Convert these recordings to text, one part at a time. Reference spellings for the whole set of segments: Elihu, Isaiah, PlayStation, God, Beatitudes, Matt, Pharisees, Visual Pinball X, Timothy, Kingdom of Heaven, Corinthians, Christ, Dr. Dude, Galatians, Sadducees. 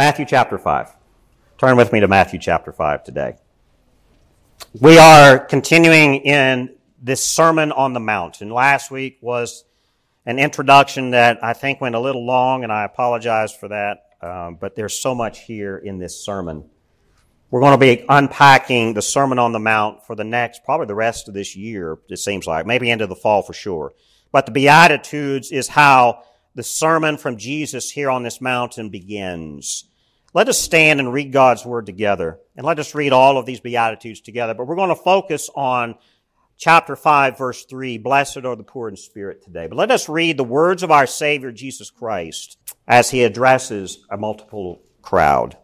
Matthew chapter 5. Turn with me to Matthew chapter 5 today. We are continuing in this Sermon on the Mount. And last week was an introduction that I think went a little long, and I apologize for that. But there's so much here in this sermon. We're going to be unpacking the Sermon on the Mount for the next, probably the rest of this year, it seems like, maybe into the fall for sure. But the Beatitudes is how the sermon from Jesus here on this mountain begins. Let us stand and read God's Word together, and let us read all of these Beatitudes together. But we're going to focus on chapter 5, verse 3, blessed are the poor in spirit today. But let us read the words of our Savior Jesus Christ as he addresses a multiple crowd.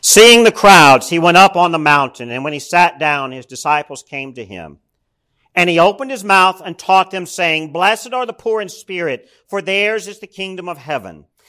Seeing the crowds, he went up on the mountain, and when he sat down, his disciples came to him. And he opened his mouth and taught them, saying, blessed are the poor in spirit, for theirs is the kingdom of heaven.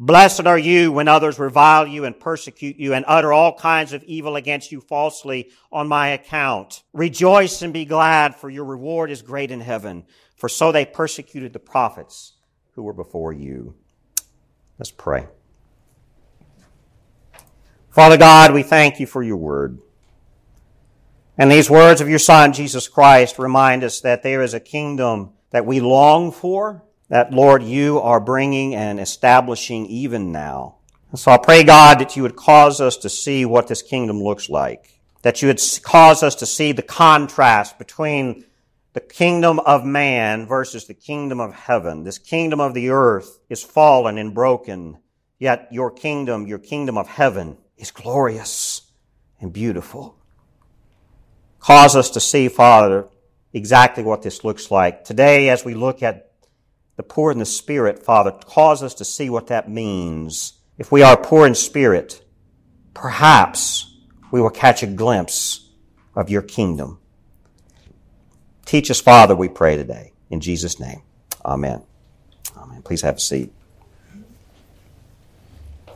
Blessed are you when others revile you and persecute you and utter all kinds of evil against you falsely on my account. Rejoice and be glad, for your reward is great in heaven, for so they persecuted the prophets who were before you. Let's pray. Father God, we thank you for your word. And these words of your Son, Jesus Christ, remind us that there is a kingdom that we long for, that, Lord, you are bringing and establishing even now. And so I pray, God, that you would cause us to see what this kingdom looks like, that you would cause us to see the contrast between the kingdom of man versus the kingdom of heaven. This kingdom of the earth is fallen and broken, yet your kingdom of heaven, is glorious and beautiful. Cause us to see, Father, exactly what this looks like. Today, as we look at the poor in the spirit, Father, cause us to see what that means. If we are poor in spirit, perhaps we will catch a glimpse of your kingdom. Teach us, Father, we pray today. In Jesus' name, amen. Amen. Please have a seat. I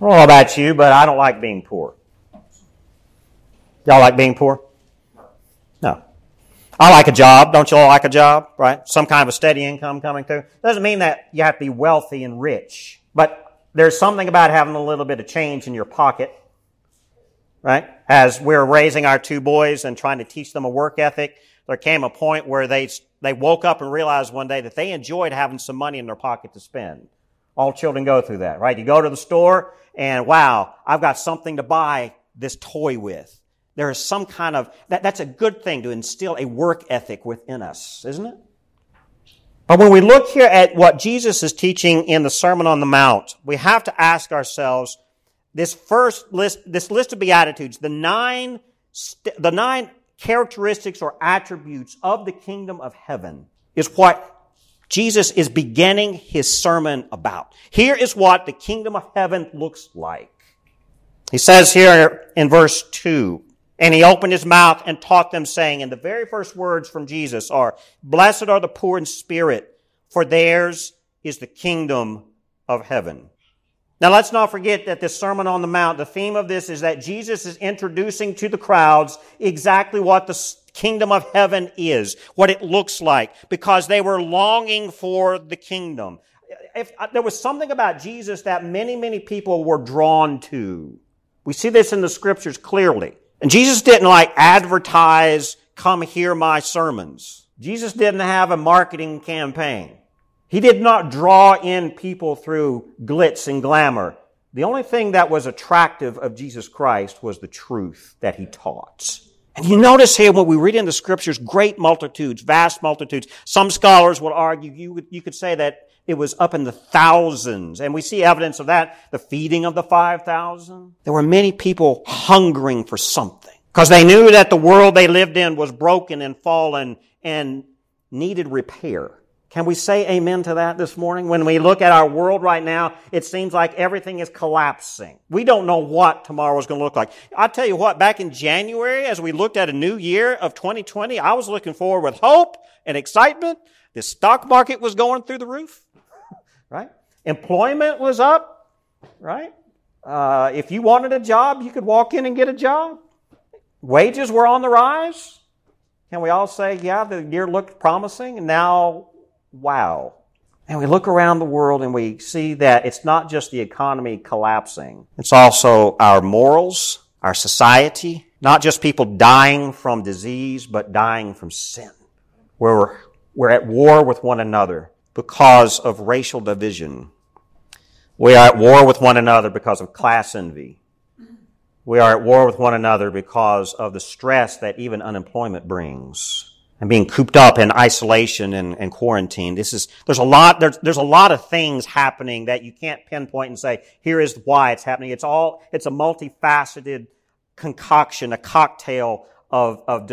don't know about you, but I don't like being poor. Y'all like being poor? No. I like a job. Don't you all like a job, right? Some kind of a steady income coming through. Doesn't mean that you have to be wealthy and rich, but there's something about having a little bit of change in your pocket, right? As we're raising our two boys and trying to teach them a work ethic, there came a point where they woke up and realized one day that they enjoyed having some money in their pocket to spend. All children go through that, right? You go to the store and, wow, I've got something to buy this toy with. There is some kind of, that's a good thing to instill a work ethic within us, isn't it? But when we look here at what Jesus is teaching in the Sermon on the Mount, we have to ask ourselves, this list of Beatitudes, the nine characteristics or attributes of the kingdom of heaven is what Jesus is beginning his sermon about. Here is what the kingdom of heaven looks like. He says here in verse 2, and he opened his mouth and taught them, saying, and the very first words from Jesus are, blessed are the poor in spirit, for theirs is the kingdom of heaven. Now let's not forget that this Sermon on the Mount, the theme of this is that Jesus is introducing to the crowds exactly what the kingdom of heaven is, what it looks like, because they were longing for the kingdom. There was something about Jesus that many, many people were drawn to. We see this in the scriptures clearly. And Jesus didn't advertise, come hear my sermons. Jesus didn't have a marketing campaign. He did not draw in people through glitz and glamour. The only thing that was attractive of Jesus Christ was the truth that he taught. And you notice here when we read in the scriptures, great multitudes, vast multitudes. Some scholars will argue, you could say that it was up in the thousands. And we see evidence of that, the feeding of the 5,000. There were many people hungering for something because they knew that the world they lived in was broken and fallen and needed repair. Can we say amen to that this morning? When we look at our world right now, it seems like everything is collapsing. We don't know what tomorrow is going to look like. I'll tell you what, back in January, as we looked at a new year of 2020, I was looking forward with hope and excitement. The stock market was going through the roof, right? Employment was up, right? If you wanted a job, you could walk in and get a job. Wages were on the rise. Can we all say, yeah, the year looked promising, and now, wow. And we look around the world and we see that it's not just the economy collapsing. It's also our morals, our society, not just people dying from disease, but dying from sin. We're at war with one another because of racial division. We are at war with one another because of class envy. We are at war with one another because of the stress that even unemployment brings. And being cooped up in isolation and quarantine. There's a lot of things happening that you can't pinpoint and say, here is why it's happening. It's a multifaceted concoction, a cocktail of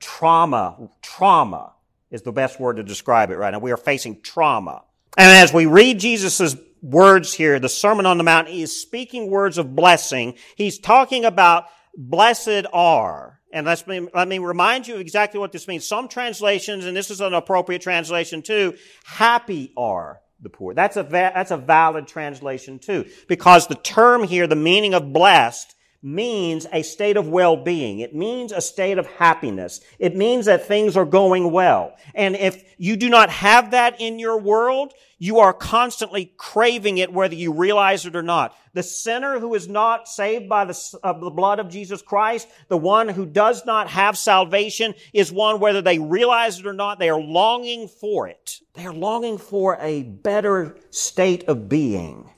trauma. Trauma is the best word to describe it right now. We are facing trauma. And as we read Jesus' words here, the Sermon on the Mount, he is speaking words of blessing. He's talking about blessed are. And let me remind you exactly what this means. Some translations, and this is an appropriate translation too, happy are the poor. That's a valid translation too, because the term here, the meaning of blessed, means a state of well-being. It means a state of happiness. It means that things are going well. And if you do not have that in your world, you are constantly craving it whether you realize it or not. The sinner who is not saved by the blood of Jesus Christ, the one who does not have salvation, is one, whether they realize it or not, they are longing for it. They are longing for a better state of being.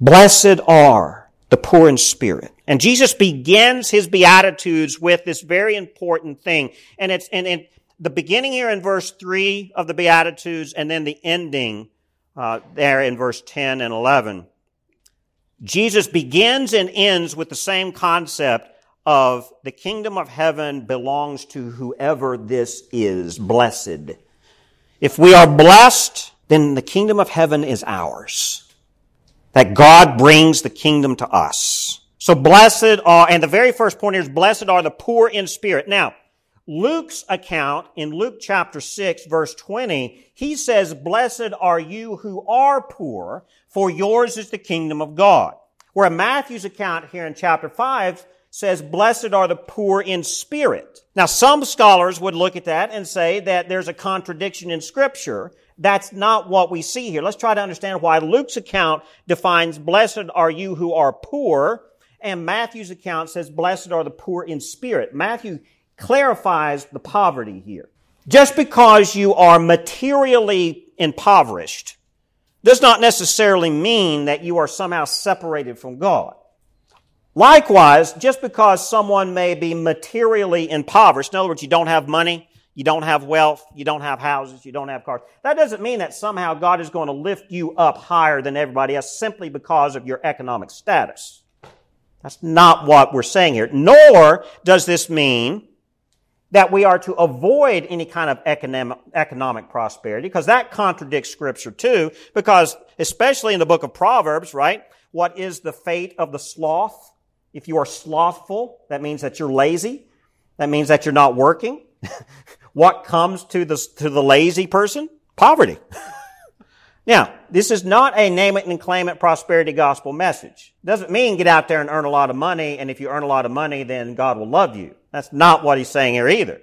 Blessed are the poor in spirit. And Jesus begins his Beatitudes with this very important thing. And it's in the beginning here in verse 3 of the Beatitudes, and then the ending there in verse 10 and 11. Jesus begins and ends with the same concept of the kingdom of heaven belongs to whoever this is, blessed. If we are blessed, then the kingdom of heaven is ours. That God brings the kingdom to us. So blessed are, and the very first point here is, blessed are the poor in spirit. Now, Luke's account in Luke chapter 6, verse 20, he says, blessed are you who are poor, for yours is the kingdom of God. Where Matthew's account here in chapter 5 says, blessed are the poor in spirit. Now, some scholars would look at that and say that there's a contradiction in Scripture. That's not what we see here. Let's try to understand why Luke's account defines blessed are you who are poor, and Matthew's account says blessed are the poor in spirit. Matthew clarifies the poverty here. Just because you are materially impoverished does not necessarily mean that you are somehow separated from God. Likewise, just because someone may be materially impoverished, in other words, you don't have money, you don't have wealth, you don't have houses, you don't have cars, that doesn't mean that somehow God is going to lift you up higher than everybody else simply because of your economic status. That's not what we're saying here. Nor does this mean that we are to avoid any kind of economic prosperity, because that contradicts Scripture too, because especially in the book of Proverbs, right? What is the fate of the sloth? If you are slothful, that means that you're lazy. That means that you're not working. What comes to the lazy person? Poverty. Now, this is not a name it and claim it prosperity gospel message. Doesn't mean get out there and earn a lot of money, and if you earn a lot of money, then God will love you. That's not what he's saying here either.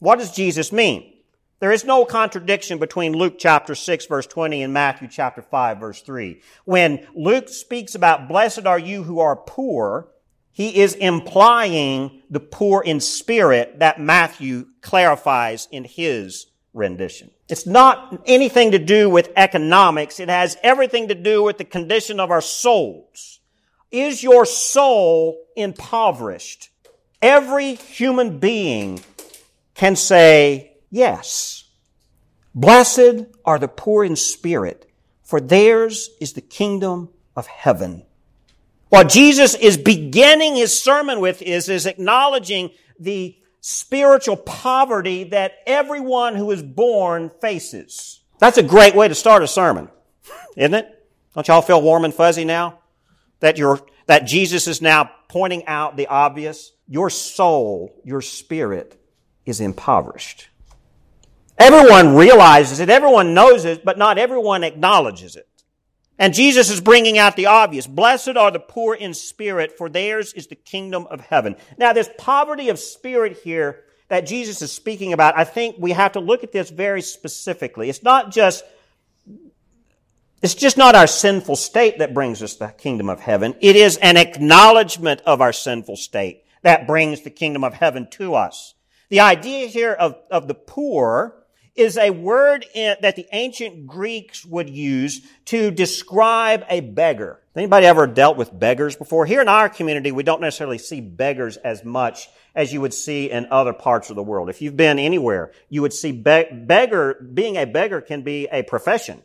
What does Jesus mean? There is no contradiction between Luke chapter 6 verse 20 and Matthew chapter 5 verse 3. When Luke speaks about blessed are you who are poor, he is implying the poor in spirit that Matthew clarifies in his rendition. It's not anything to do with economics. It has everything to do with the condition of our souls. Is your soul impoverished? Every human being can say yes. Blessed are the poor in spirit, for theirs is the kingdom of heaven. What Jesus is beginning his sermon with is acknowledging the spiritual poverty that everyone who is born faces. That's a great way to start a sermon, isn't it? Don't y'all feel warm and fuzzy now? That Jesus is now pointing out the obvious. Your soul, your spirit is impoverished. Everyone realizes it, everyone knows it, but not everyone acknowledges it. And Jesus is bringing out the obvious. Blessed are the poor in spirit, for theirs is the kingdom of heaven. Now, this poverty of spirit here that Jesus is speaking about, I think we have to look at this very specifically. It's just not our sinful state that brings us the kingdom of heaven. It is an acknowledgement of our sinful state that brings the kingdom of heaven to us. The idea here of the poor is a word that the ancient Greeks would use to describe a beggar. Anybody ever dealt with beggars before? Here in our community, we don't necessarily see beggars as much as you would see in other parts of the world. If you've been anywhere, you would see beggar. Being a beggar can be a profession.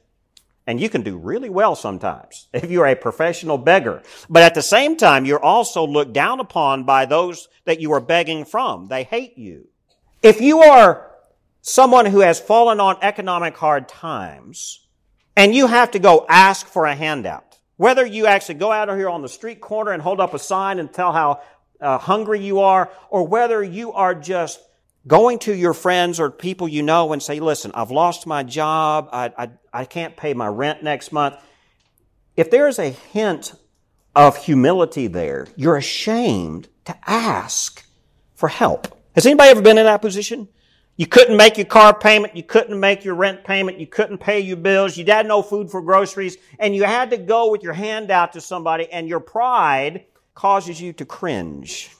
And you can do really well sometimes if you're a professional beggar. But at the same time, you're also looked down upon by those that you are begging from. They hate you. If you are someone who has fallen on economic hard times, and you have to go ask for a handout. Whether you actually go out here on the street corner and hold up a sign and tell how hungry you are, or whether you are just going to your friends or people you know and say, listen, I've lost my job, I can't pay my rent next month. If there is a hint of humility there, you're ashamed to ask for help. Has anybody ever been in that position? You couldn't make your car payment, you couldn't make your rent payment, you couldn't pay your bills, you had no food for groceries, and you had to go with your hand out to somebody, and your pride causes you to cringe.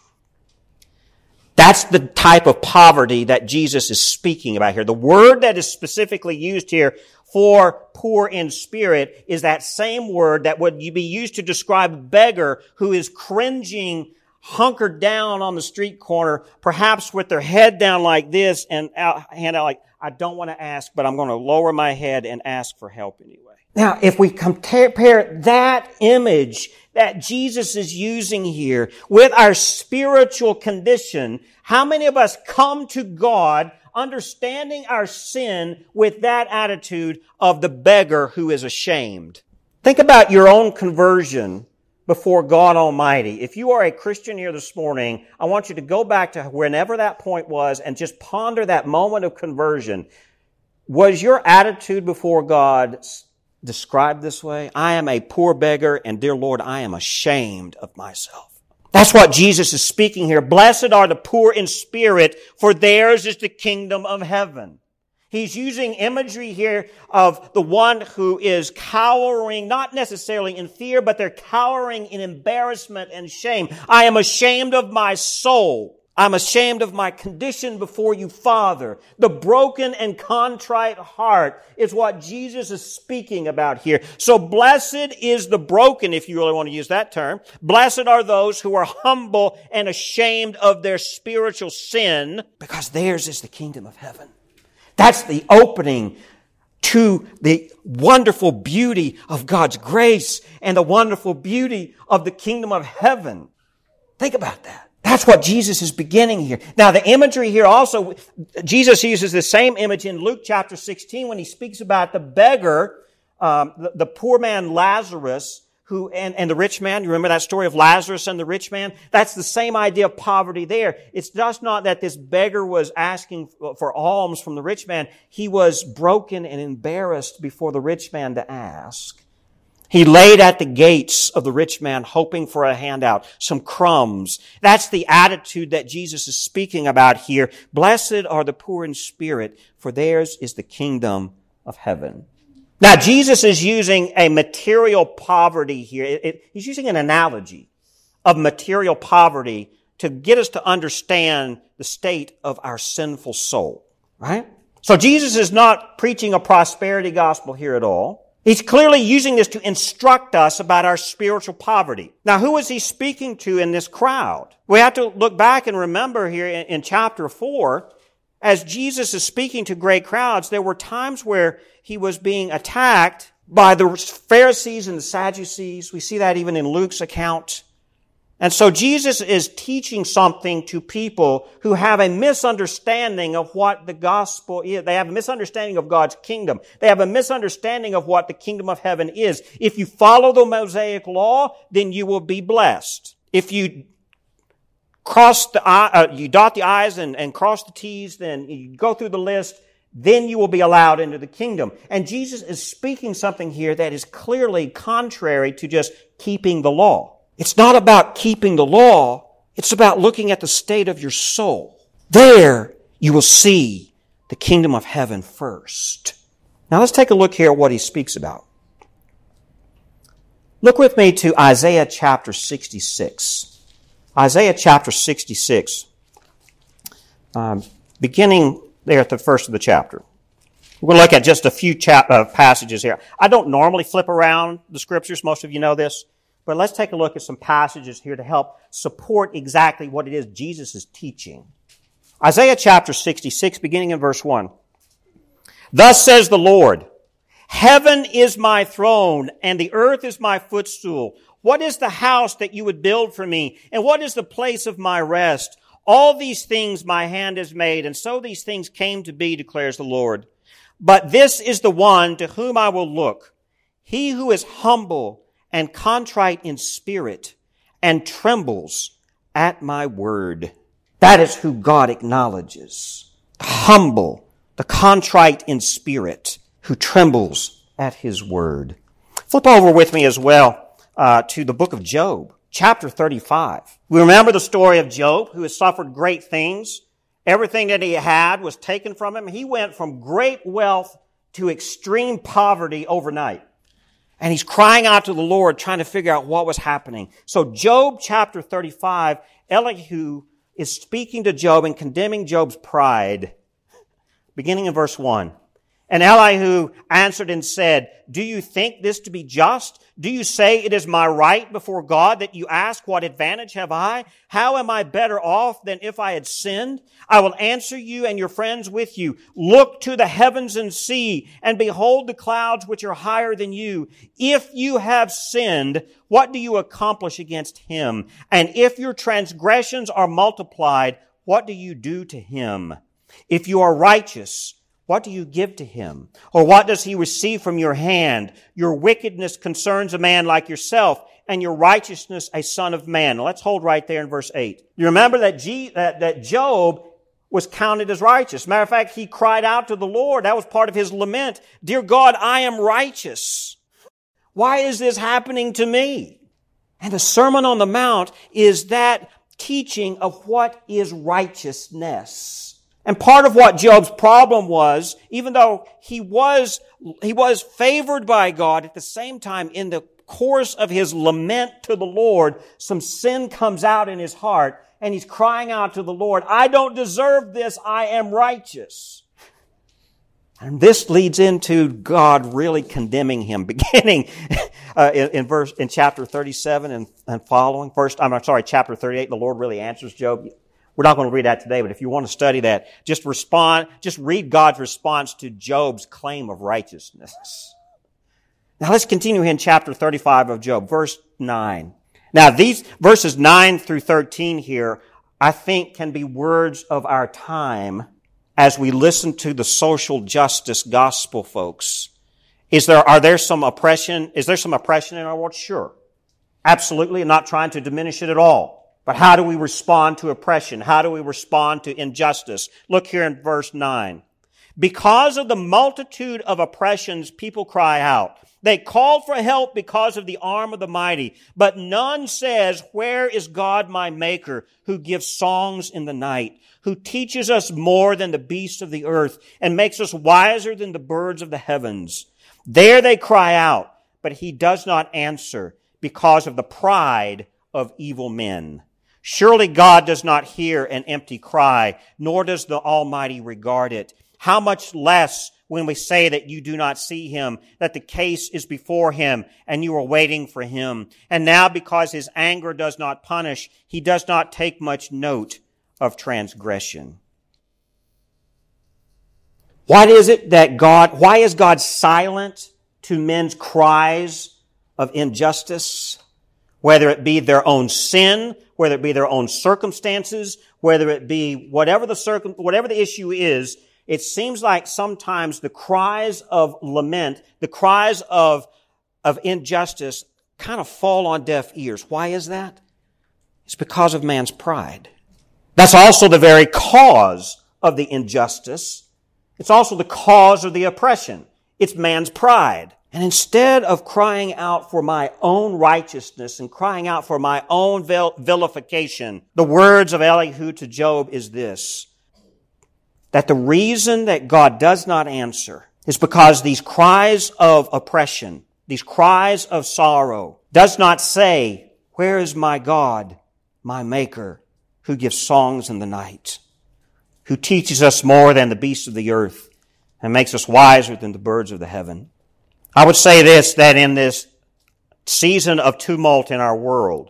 That's the type of poverty that Jesus is speaking about here. The word that is specifically used here for poor in spirit is that same word that would be used to describe a beggar who is cringing, hunkered down on the street corner, perhaps with their head down like this and hand out like, I don't want to ask, but I'm going to lower my head and ask for help anyway. Now, if we compare that image that Jesus is using here with our spiritual condition, how many of us come to God understanding our sin with that attitude of the beggar who is ashamed? Think about your own conversion before God Almighty. If you are a Christian here this morning, I want you to go back to whenever that point was and just ponder that moment of conversion. Was your attitude before God described this way? I am a poor beggar, and dear Lord, I am ashamed of myself. That's what Jesus is speaking here. Blessed are the poor in spirit, for theirs is the kingdom of heaven. He's using imagery here of the one who is cowering, not necessarily in fear, but they're cowering in embarrassment and shame. I am ashamed of my soul. I'm ashamed of my condition before you, Father. The broken and contrite heart is what Jesus is speaking about here. So blessed is the broken, if you really want to use that term. Blessed are those who are humble and ashamed of their spiritual sin, because theirs is the kingdom of heaven. That's the opening to the wonderful beauty of God's grace and the wonderful beauty of the kingdom of heaven. Think about that. That's what Jesus is beginning here. Now, the imagery here also, Jesus uses the same image in Luke chapter 16 when he speaks about the beggar, the poor man Lazarus, who and the rich man. You remember that story of Lazarus and the rich man? That's the same idea of poverty there. It's just not that this beggar was asking for alms from the rich man. He was broken and embarrassed before the rich man to ask. He laid at the gates of the rich man hoping for a handout, some crumbs. That's the attitude that Jesus is speaking about here. Blessed are the poor in spirit, for theirs is the kingdom of heaven. Now, Jesus is using a material poverty here. He's using an analogy of material poverty to get us to understand the state of our sinful soul, right? So Jesus is not preaching a prosperity gospel here at all. He's clearly using this to instruct us about our spiritual poverty. Now, who is he speaking to in this crowd? We have to look back and remember here in chapter 4, as Jesus is speaking to great crowds, there were times where he was being attacked by the Pharisees and the Sadducees. We see that even in Luke's account. And so Jesus is teaching something to people who have a misunderstanding of what the gospel is. They have a misunderstanding of God's kingdom. They have a misunderstanding of what the kingdom of heaven is. If you follow the Mosaic law, then you will be blessed. If you you dot the I's and cross the T's, then you go through the list, then you will be allowed into the kingdom. And Jesus is speaking something here that is clearly contrary to just keeping the law. It's not about keeping the law. It's about looking at the state of your soul. There you will see the kingdom of heaven first. Now let's take a look here at what he speaks about. Look with me to Isaiah chapter 66. Isaiah chapter 66, beginning there at the first of the chapter. We're going to look at just a few passages here. I don't normally flip around the scriptures. Most of you know this. But let's take a look at some passages here to help support exactly what it is Jesus is teaching. Isaiah chapter 66, beginning in verse 1. Thus says the Lord, heaven is my throne, and the earth is my footstool. What is the house that you would build for me? And what is the place of my rest? All these things my hand has made, and so these things came to be, declares the Lord. But this is the one to whom I will look, he who is humble and contrite in spirit, and trembles at my word. That is who God acknowledges. The humble, the contrite in spirit, who trembles at his word. Flip over with me as well to the book of Job, chapter 35. We remember the story of Job, who has suffered great things. Everything that he had was taken from him. He went from great wealth to extreme poverty overnight. And he's crying out to the Lord, trying to figure out what was happening. So Job chapter 35, Elihu is speaking to Job and condemning Job's pride, beginning in verse 1. And Elihu answered and said, do you think this to be just? Do you say it is my right before God that you ask, what advantage have I? How am I better off than if I had sinned? I will answer you and your friends with you. Look to the heavens and see, and behold the clouds which are higher than you. If you have sinned, what do you accomplish against him? And if your transgressions are multiplied, what do you do to him? If you are righteous, what do you give to him? Or what does he receive from your hand? Your wickedness concerns a man like yourself, and your righteousness a son of man. Now let's hold right there in verse 8. You remember that Job was counted as righteous. Matter of fact, he cried out to the Lord. That was part of his lament. Dear God, I am righteous. Why is this happening to me? And the Sermon on the Mount is that teaching of what is righteousness. And part of what Job's problem was, even though he was favored by God, at the same time, in the course of his lament to the Lord, some sin comes out in his heart, and he's crying out to the Lord, I don't deserve this, I am righteous. And this leads into God really condemning him, beginning in chapter 37 and following. Chapter 38, the Lord really answers Job. We're not going to read that today, but if you want to study that, just read God's response to Job's claim of righteousness. Now let's continue in chapter 35 of Job, verse 9. Now these verses 9 through 13 here, I think, can be words of our time as we listen to the social justice gospel, folks. Is there some oppression in our world? Sure. Absolutely. I'm not trying to diminish it at all. But how do we respond to oppression? How do we respond to injustice? Look here in verse 9. Because of the multitude of oppressions, people cry out. They call for help because of the arm of the mighty. But none says, where is God my maker, who gives songs in the night, who teaches us more than the beasts of the earth and makes us wiser than the birds of the heavens? There they cry out, but he does not answer because of the pride of evil men. Surely God does not hear an empty cry, nor does the Almighty regard it. How much less when we say that you do not see him, that the case is before him, and you are waiting for him. And now because his anger does not punish, he does not take much note of transgression. Why is God silent to men's cries of injustice? whether it be their own sin, whether it be their own circumstances, whether it be whatever the issue is, it seems like sometimes the cries of lament, the cries of injustice kind of fall on deaf ears. Why is that? It's because of man's pride. That's also the very cause of the injustice. It's also the cause of the oppression. It's man's pride. And instead of crying out for my own righteousness and crying out for my own vilification, the words of Elihu to Job is this, that the reason that God does not answer is because these cries of oppression, these cries of sorrow, does not say, where is my God, my Maker, who gives songs in the night, who teaches us more than the beasts of the earth and makes us wiser than the birds of the heaven? I would say this, that in this season of tumult in our world,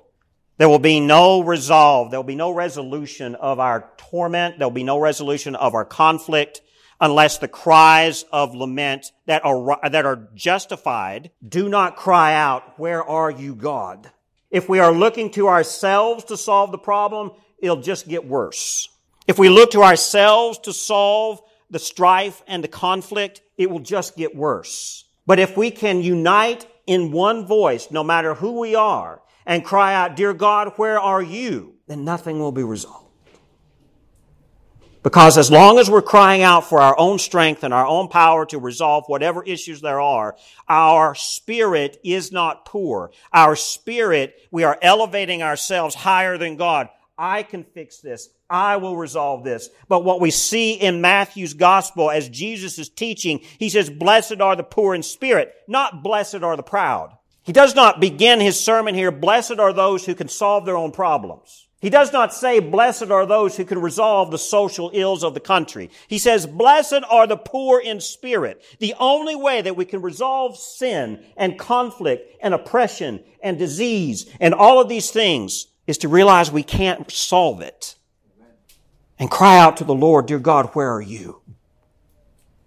there will be no resolve, there will be no resolution of our torment, there will be no resolution of our conflict unless the cries of lament that are justified do not cry out, where are you, God? If we are looking to ourselves to solve the problem, it'll just get worse. If we look to ourselves to solve the strife and the conflict, it will just get worse. But if we can unite in one voice, no matter who we are, and cry out, dear God, where are you? Then nothing will be resolved. Because as long as we're crying out for our own strength and our own power to resolve whatever issues there are, our spirit is not poor. Our spirit, we are elevating ourselves higher than God. I can fix this. I will resolve this. But what we see in Matthew's gospel as Jesus is teaching, he says, blessed are the poor in spirit, not blessed are the proud. He does not begin his sermon here, blessed are those who can solve their own problems. He does not say, blessed are those who can resolve the social ills of the country. He says, blessed are the poor in spirit. The only way that we can resolve sin and conflict and oppression and disease and all of these things is to realize we can't solve it. And cry out to the Lord, dear God, where are you?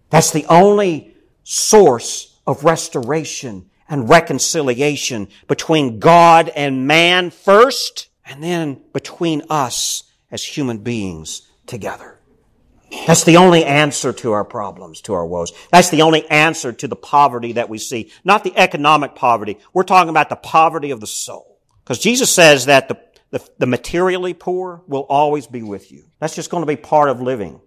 That's the only source of restoration and reconciliation between God and man first, and then between us as human beings together. That's the only answer to our problems, to our woes. That's the only answer to the poverty that we see. Not the economic poverty. We're talking about the poverty of the soul. Because Jesus says that the materially poor will always be with you. That's just going to be part of living.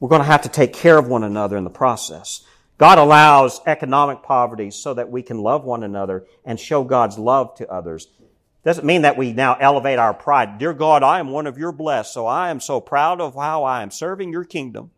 We're going to have to take care of one another in the process. God allows economic poverty so that we can love one another and show God's love to others. Doesn't mean that we now elevate our pride. Dear God, I am one of your blessed, so I am so proud of how I am serving your kingdom.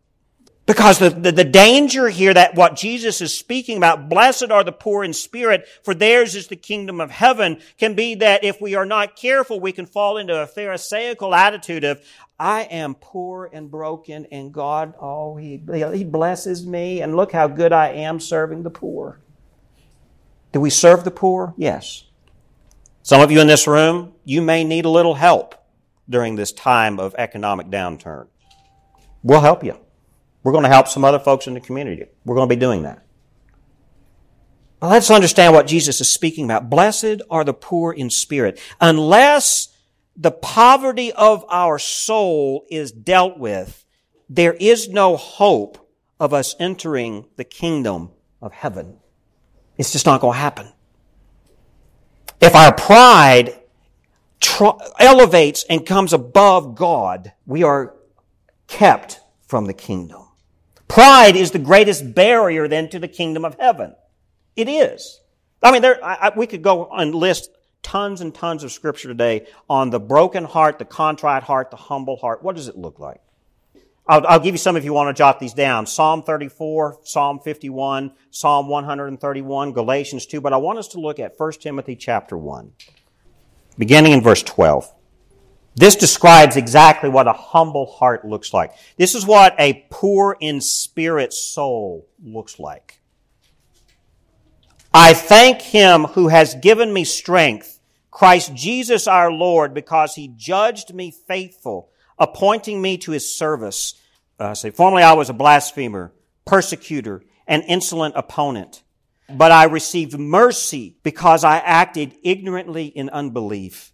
Because the danger here that what Jesus is speaking about, blessed are the poor in spirit, for theirs is the kingdom of heaven, can be that if we are not careful, we can fall into a pharisaical attitude of, I am poor and broken, and God, oh, He blesses me, and look how good I am serving the poor. Do we serve the poor? Yes. Some of you in this room, you may need a little help during this time of economic downturn. We'll help you. We're going to help some other folks in the community. We're going to be doing that. Now, let's understand what Jesus is speaking about. Blessed are the poor in spirit. Unless the poverty of our soul is dealt with, there is no hope of us entering the kingdom of heaven. It's just not going to happen. If our pride elevates and comes above God, we are kept from the kingdom. Pride is the greatest barrier then to the kingdom of heaven. It is. I mean, we could go and list tons and tons of scripture today on the broken heart, the contrite heart, the humble heart. What does it look like? I'll give you some if you want to jot these down. Psalm 34, Psalm 51, Psalm 131, Galatians 2. But I want us to look at 1 Timothy chapter 1, beginning in verse 12. This describes exactly what a humble heart looks like. This is what a poor in spirit soul looks like. I thank him who has given me strength, Christ Jesus our Lord, because he judged me faithful, appointing me to his service. Formerly I was a blasphemer, persecutor, an insolent opponent. But I received mercy because I acted ignorantly in unbelief.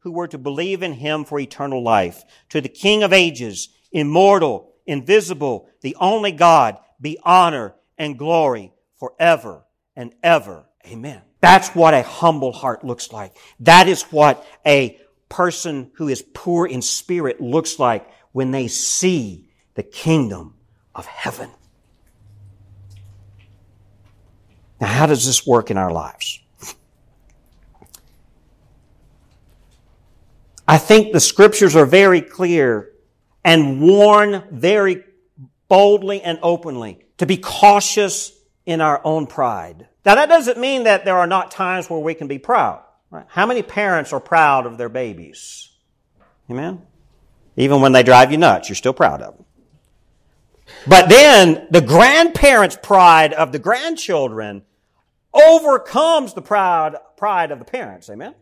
who were to believe in him for eternal life. To the King of ages, immortal, invisible, the only God, be honor and glory forever and ever. Amen. That's what a humble heart looks like. That is what a person who is poor in spirit looks like when they see the kingdom of heaven. Now, how does this work in our lives? I think the scriptures are very clear and warn very boldly and openly to be cautious in our own pride. Now, that doesn't mean that there are not times where we can be proud. Right? How many parents are proud of their babies? Amen? Even when they drive you nuts, you're still proud of them. But then the grandparents' pride of the grandchildren overcomes the pride of the parents. Amen?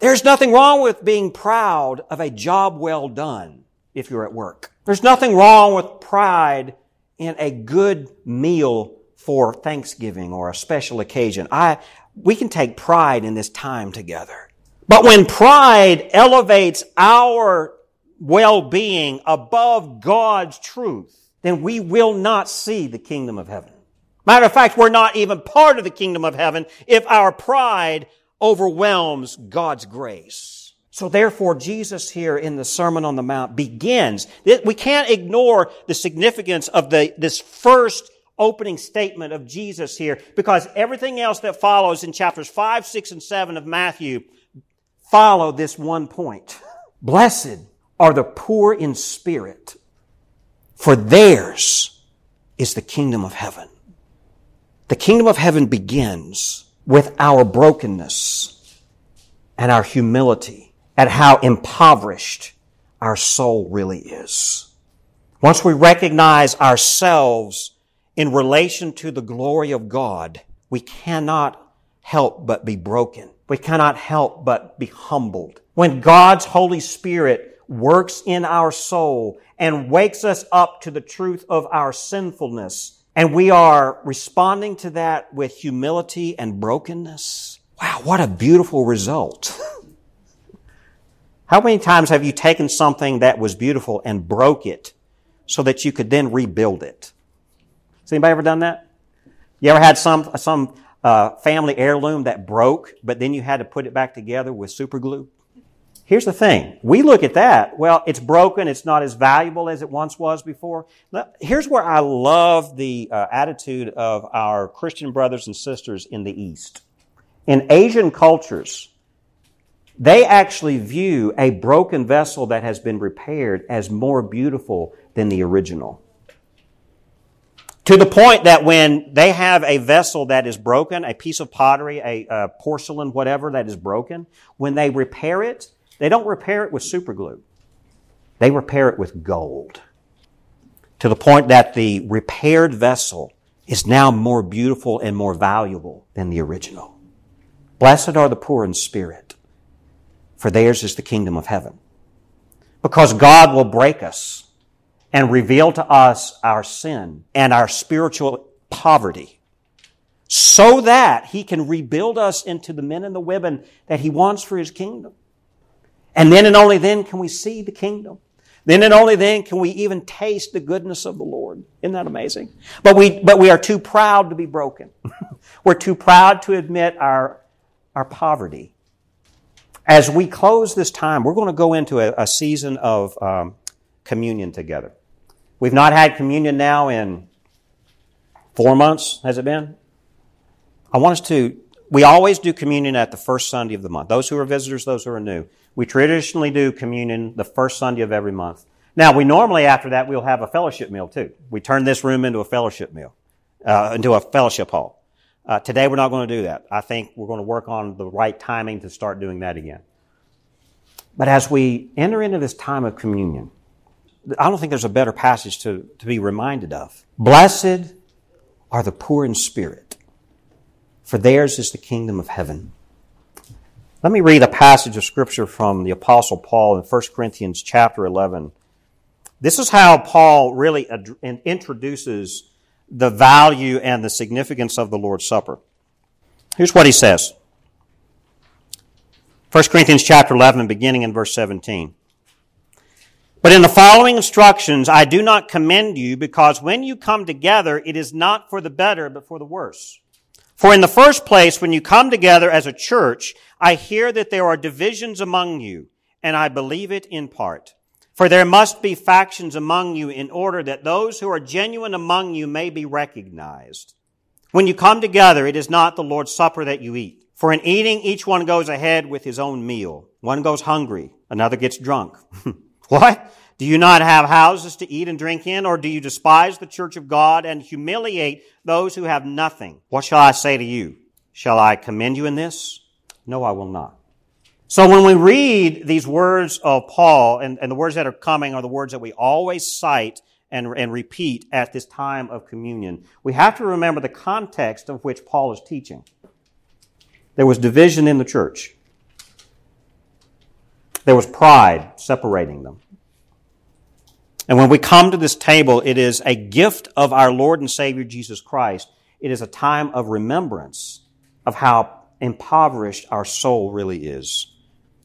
There's nothing wrong with being proud of a job well done if you're at work. There's nothing wrong with pride in a good meal for Thanksgiving or a special occasion. We can take pride in this time together. But when pride elevates our well-being above God's truth, then we will not see the kingdom of heaven. Matter of fact, we're not even part of the kingdom of heaven if our pride overwhelms God's grace. So therefore, Jesus here in the Sermon on the Mount begins. We can't ignore the significance of this first opening statement of Jesus here, because everything else that follows in chapters 5, 6, and 7 of Matthew follow this one point. Blessed are the poor in spirit, for theirs is the kingdom of heaven. The kingdom of heaven begins with our brokenness and our humility at how impoverished our soul really is. Once we recognize ourselves in relation to the glory of God, we cannot help but be broken. We cannot help but be humbled. When God's Holy Spirit works in our soul and wakes us up to the truth of our sinfulness, and we are responding to that with humility and brokenness. Wow, what a beautiful result. How many times have you taken something that was beautiful and broke it so that you could then rebuild it? Has anybody ever done that? You ever had some family heirloom that broke, but then you had to put it back together with super glue? Here's the thing. We look at that. Well, it's broken. It's not as valuable as it once was before. Here's where I love the attitude of our Christian brothers and sisters in the East. In Asian cultures, they actually view a broken vessel that has been repaired as more beautiful than the original. To the point that when they have a vessel that is broken, a piece of pottery, a porcelain, whatever that is broken, when they repair it, they don't repair it with super glue. They repair it with gold. To the point that the repaired vessel is now more beautiful and more valuable than the original. Blessed are the poor in spirit, for theirs is the kingdom of heaven. Because God will break us and reveal to us our sin and our spiritual poverty, so that he can rebuild us into the men and the women that he wants for his kingdom. And then and only then can we see the kingdom. Then and only then can we even taste the goodness of the Lord. Isn't that amazing? But we are too proud to be broken. We're too proud to admit our poverty. As we close this time, we're going to go into a season of communion together. We've not had communion now in 4 months, has it been? We always do communion at the first Sunday of the month. Those who are visitors, those who are new. We traditionally do communion the first Sunday of every month. Now, we normally, after that, we'll have a fellowship meal, too. We turn this room into a fellowship hall. Today we're not going to do that. I think we're going to work on the right timing to start doing that again. But as we enter into this time of communion, I don't think there's a better passage to be reminded of. Blessed are the poor in spirit, for theirs is the kingdom of heaven. Let me read a passage of Scripture from the Apostle Paul in 1 Corinthians chapter 11. This is how Paul really introduces the value and the significance of the Lord's Supper. Here's what he says. 1 Corinthians chapter 11, beginning in verse 17. But in the following instructions, I do not commend you, because when you come together, it is not for the better, but for the worse. For in the first place, when you come together as a church, I hear that there are divisions among you, and I believe it in part. For there must be factions among you in order that those who are genuine among you may be recognized. When you come together, it is not the Lord's Supper that you eat. For in eating, each one goes ahead with his own meal. One goes hungry, another gets drunk. What? Do you not have houses to eat and drink in, or do you despise the church of God and humiliate those who have nothing? What shall I say to you? Shall I commend you in this? No, I will not. So when we read these words of Paul, and the words that are coming are the words that we always cite and repeat at this time of communion, we have to remember the context of which Paul is teaching. There was division in the church. There was pride separating them. And when we come to this table, it is a gift of our Lord and Savior Jesus Christ. It is a time of remembrance of how impoverished our soul really is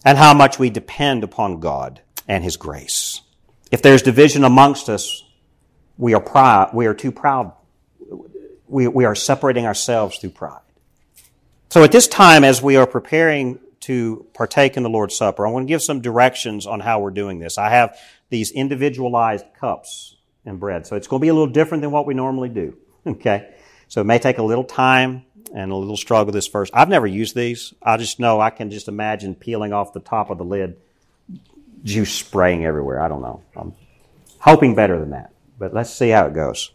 and how much we depend upon God and His grace. If there's division amongst us, we are too proud. We are separating ourselves through pride. So at this time, as we are preparing to partake in the Lord's Supper, I want to give some directions on how we're doing this. I have these individualized cups and bread. So it's going to be a little different than what we normally do. Okay? So it may take a little time and a little struggle this first. I've never used these. I just know I can just imagine peeling off the top of the lid, juice spraying everywhere. I don't know. I'm hoping better than that. But let's see how it goes.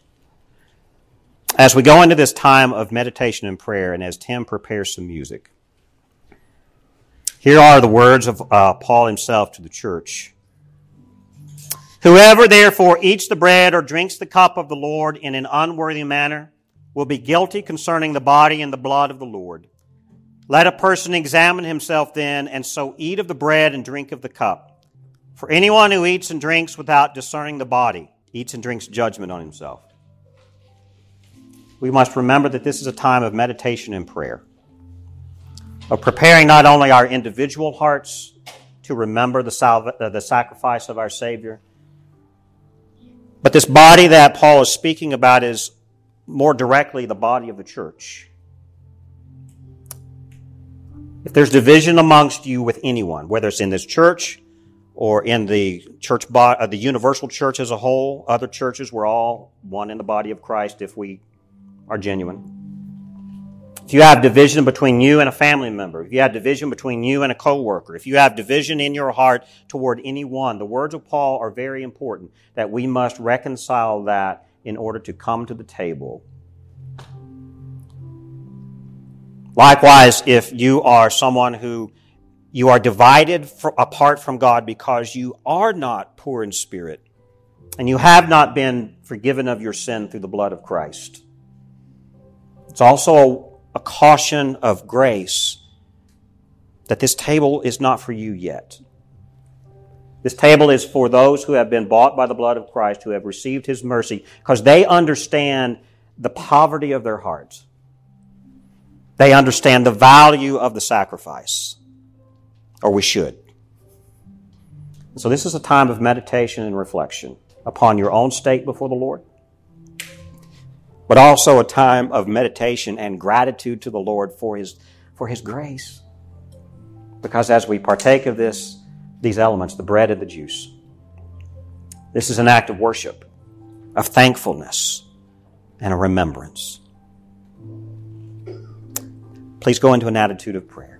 As we go into this time of meditation and prayer, and as Tim prepares some music, here are the words of Paul himself to the church. Whoever therefore eats the bread or drinks the cup of the Lord in an unworthy manner will be guilty concerning the body and the blood of the Lord. Let a person examine himself then, and so eat of the bread and drink of the cup. For anyone who eats and drinks without discerning the body eats and drinks judgment on himself. We must remember that this is a time of meditation and prayer, of preparing not only our individual hearts to remember the sacrifice of our Savior, but this body that Paul is speaking about is more directly the body of the church. If there's division amongst you with anyone, whether it's in this church or in the church, the universal church as a whole, other churches, we're all one in the body of Christ if we are genuine. If you have division between you and a family member, if you have division between you and a coworker, if you have division in your heart toward anyone, the words of Paul are very important, that we must reconcile that in order to come to the table. Likewise, if you are someone who you are divided apart from God because you are not poor in spirit and you have not been forgiven of your sin through the blood of Christ, it's also a caution of grace that this table is not for you yet. This table is for those who have been bought by the blood of Christ, who have received His mercy, because they understand the poverty of their hearts. They understand the value of the sacrifice, or we should. So this is a time of meditation and reflection upon your own state before the Lord, but also a time of meditation and gratitude to the Lord for His grace. Because as we partake of these elements, the bread and the juice, this is an act of worship, of thankfulness, and a remembrance. Please go into an attitude of prayer.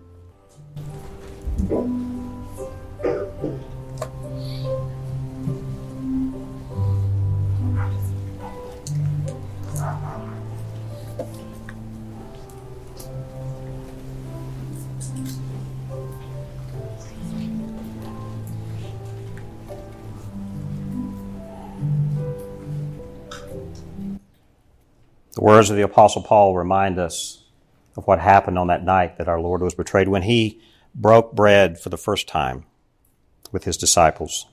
The words of the Apostle Paul remind us of what happened on that night that our Lord was betrayed when he broke bread for the first time with his disciples.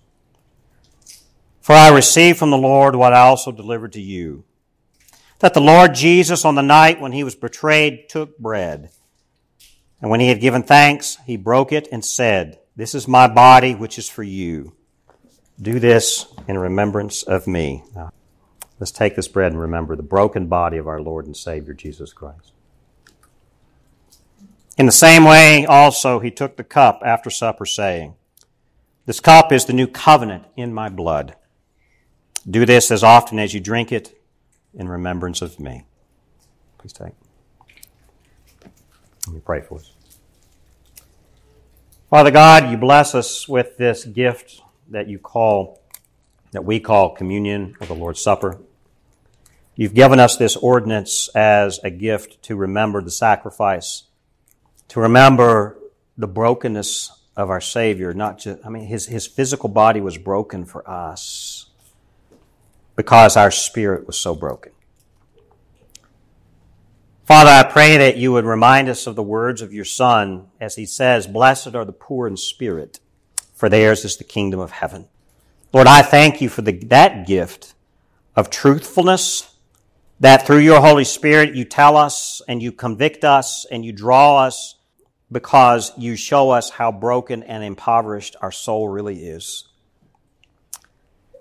For I received from the Lord what I also delivered to you, that the Lord Jesus on the night when he was betrayed took bread, and when he had given thanks, he broke it and said, "This is my body which is for you. Do this in remembrance of me." Now, let's take this bread and remember the broken body of our Lord and Savior Jesus Christ. In the same way also he took the cup after supper, saying, "This cup is the new covenant in my blood. Do this as often as you drink it in remembrance of me." Please take. Let me pray for us. Father God, you bless us with this gift that we call communion or the Lord's Supper. You've given us this ordinance as a gift to remember the sacrifice, to remember the brokenness of our Savior, his physical body was broken for us because our spirit was so broken. Father, I pray that you would remind us of the words of your Son as he says, "Blessed are the poor in spirit, for theirs is the kingdom of heaven." Lord, I thank you for that gift of truthfulness, that through your Holy Spirit you tell us and you convict us and you draw us, because you show us how broken and impoverished our soul really is.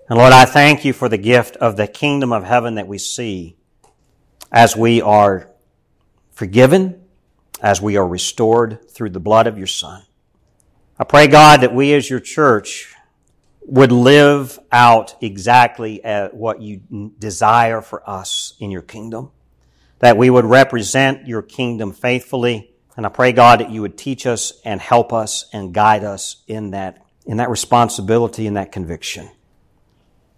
And Lord, I thank you for the gift of the kingdom of heaven that we see as we are forgiven, as we are restored through the blood of your Son. I pray, God, that we as your church would live out exactly what you desire for us in your kingdom, that we would represent your kingdom faithfully. And I pray, God, that you would teach us and help us and guide us in that responsibility and that conviction.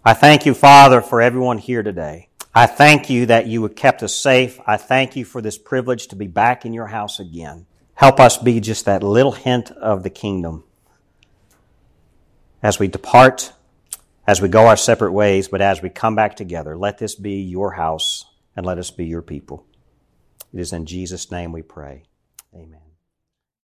I thank you, Father, for everyone here today. I thank you that you have kept us safe. I thank you for this privilege to be back in your house again. Help us be just that little hint of the kingdom as we depart, as we go our separate ways, but as we come back together. Let this be your house and let us be your people. It is in Jesus' name we pray. Amen.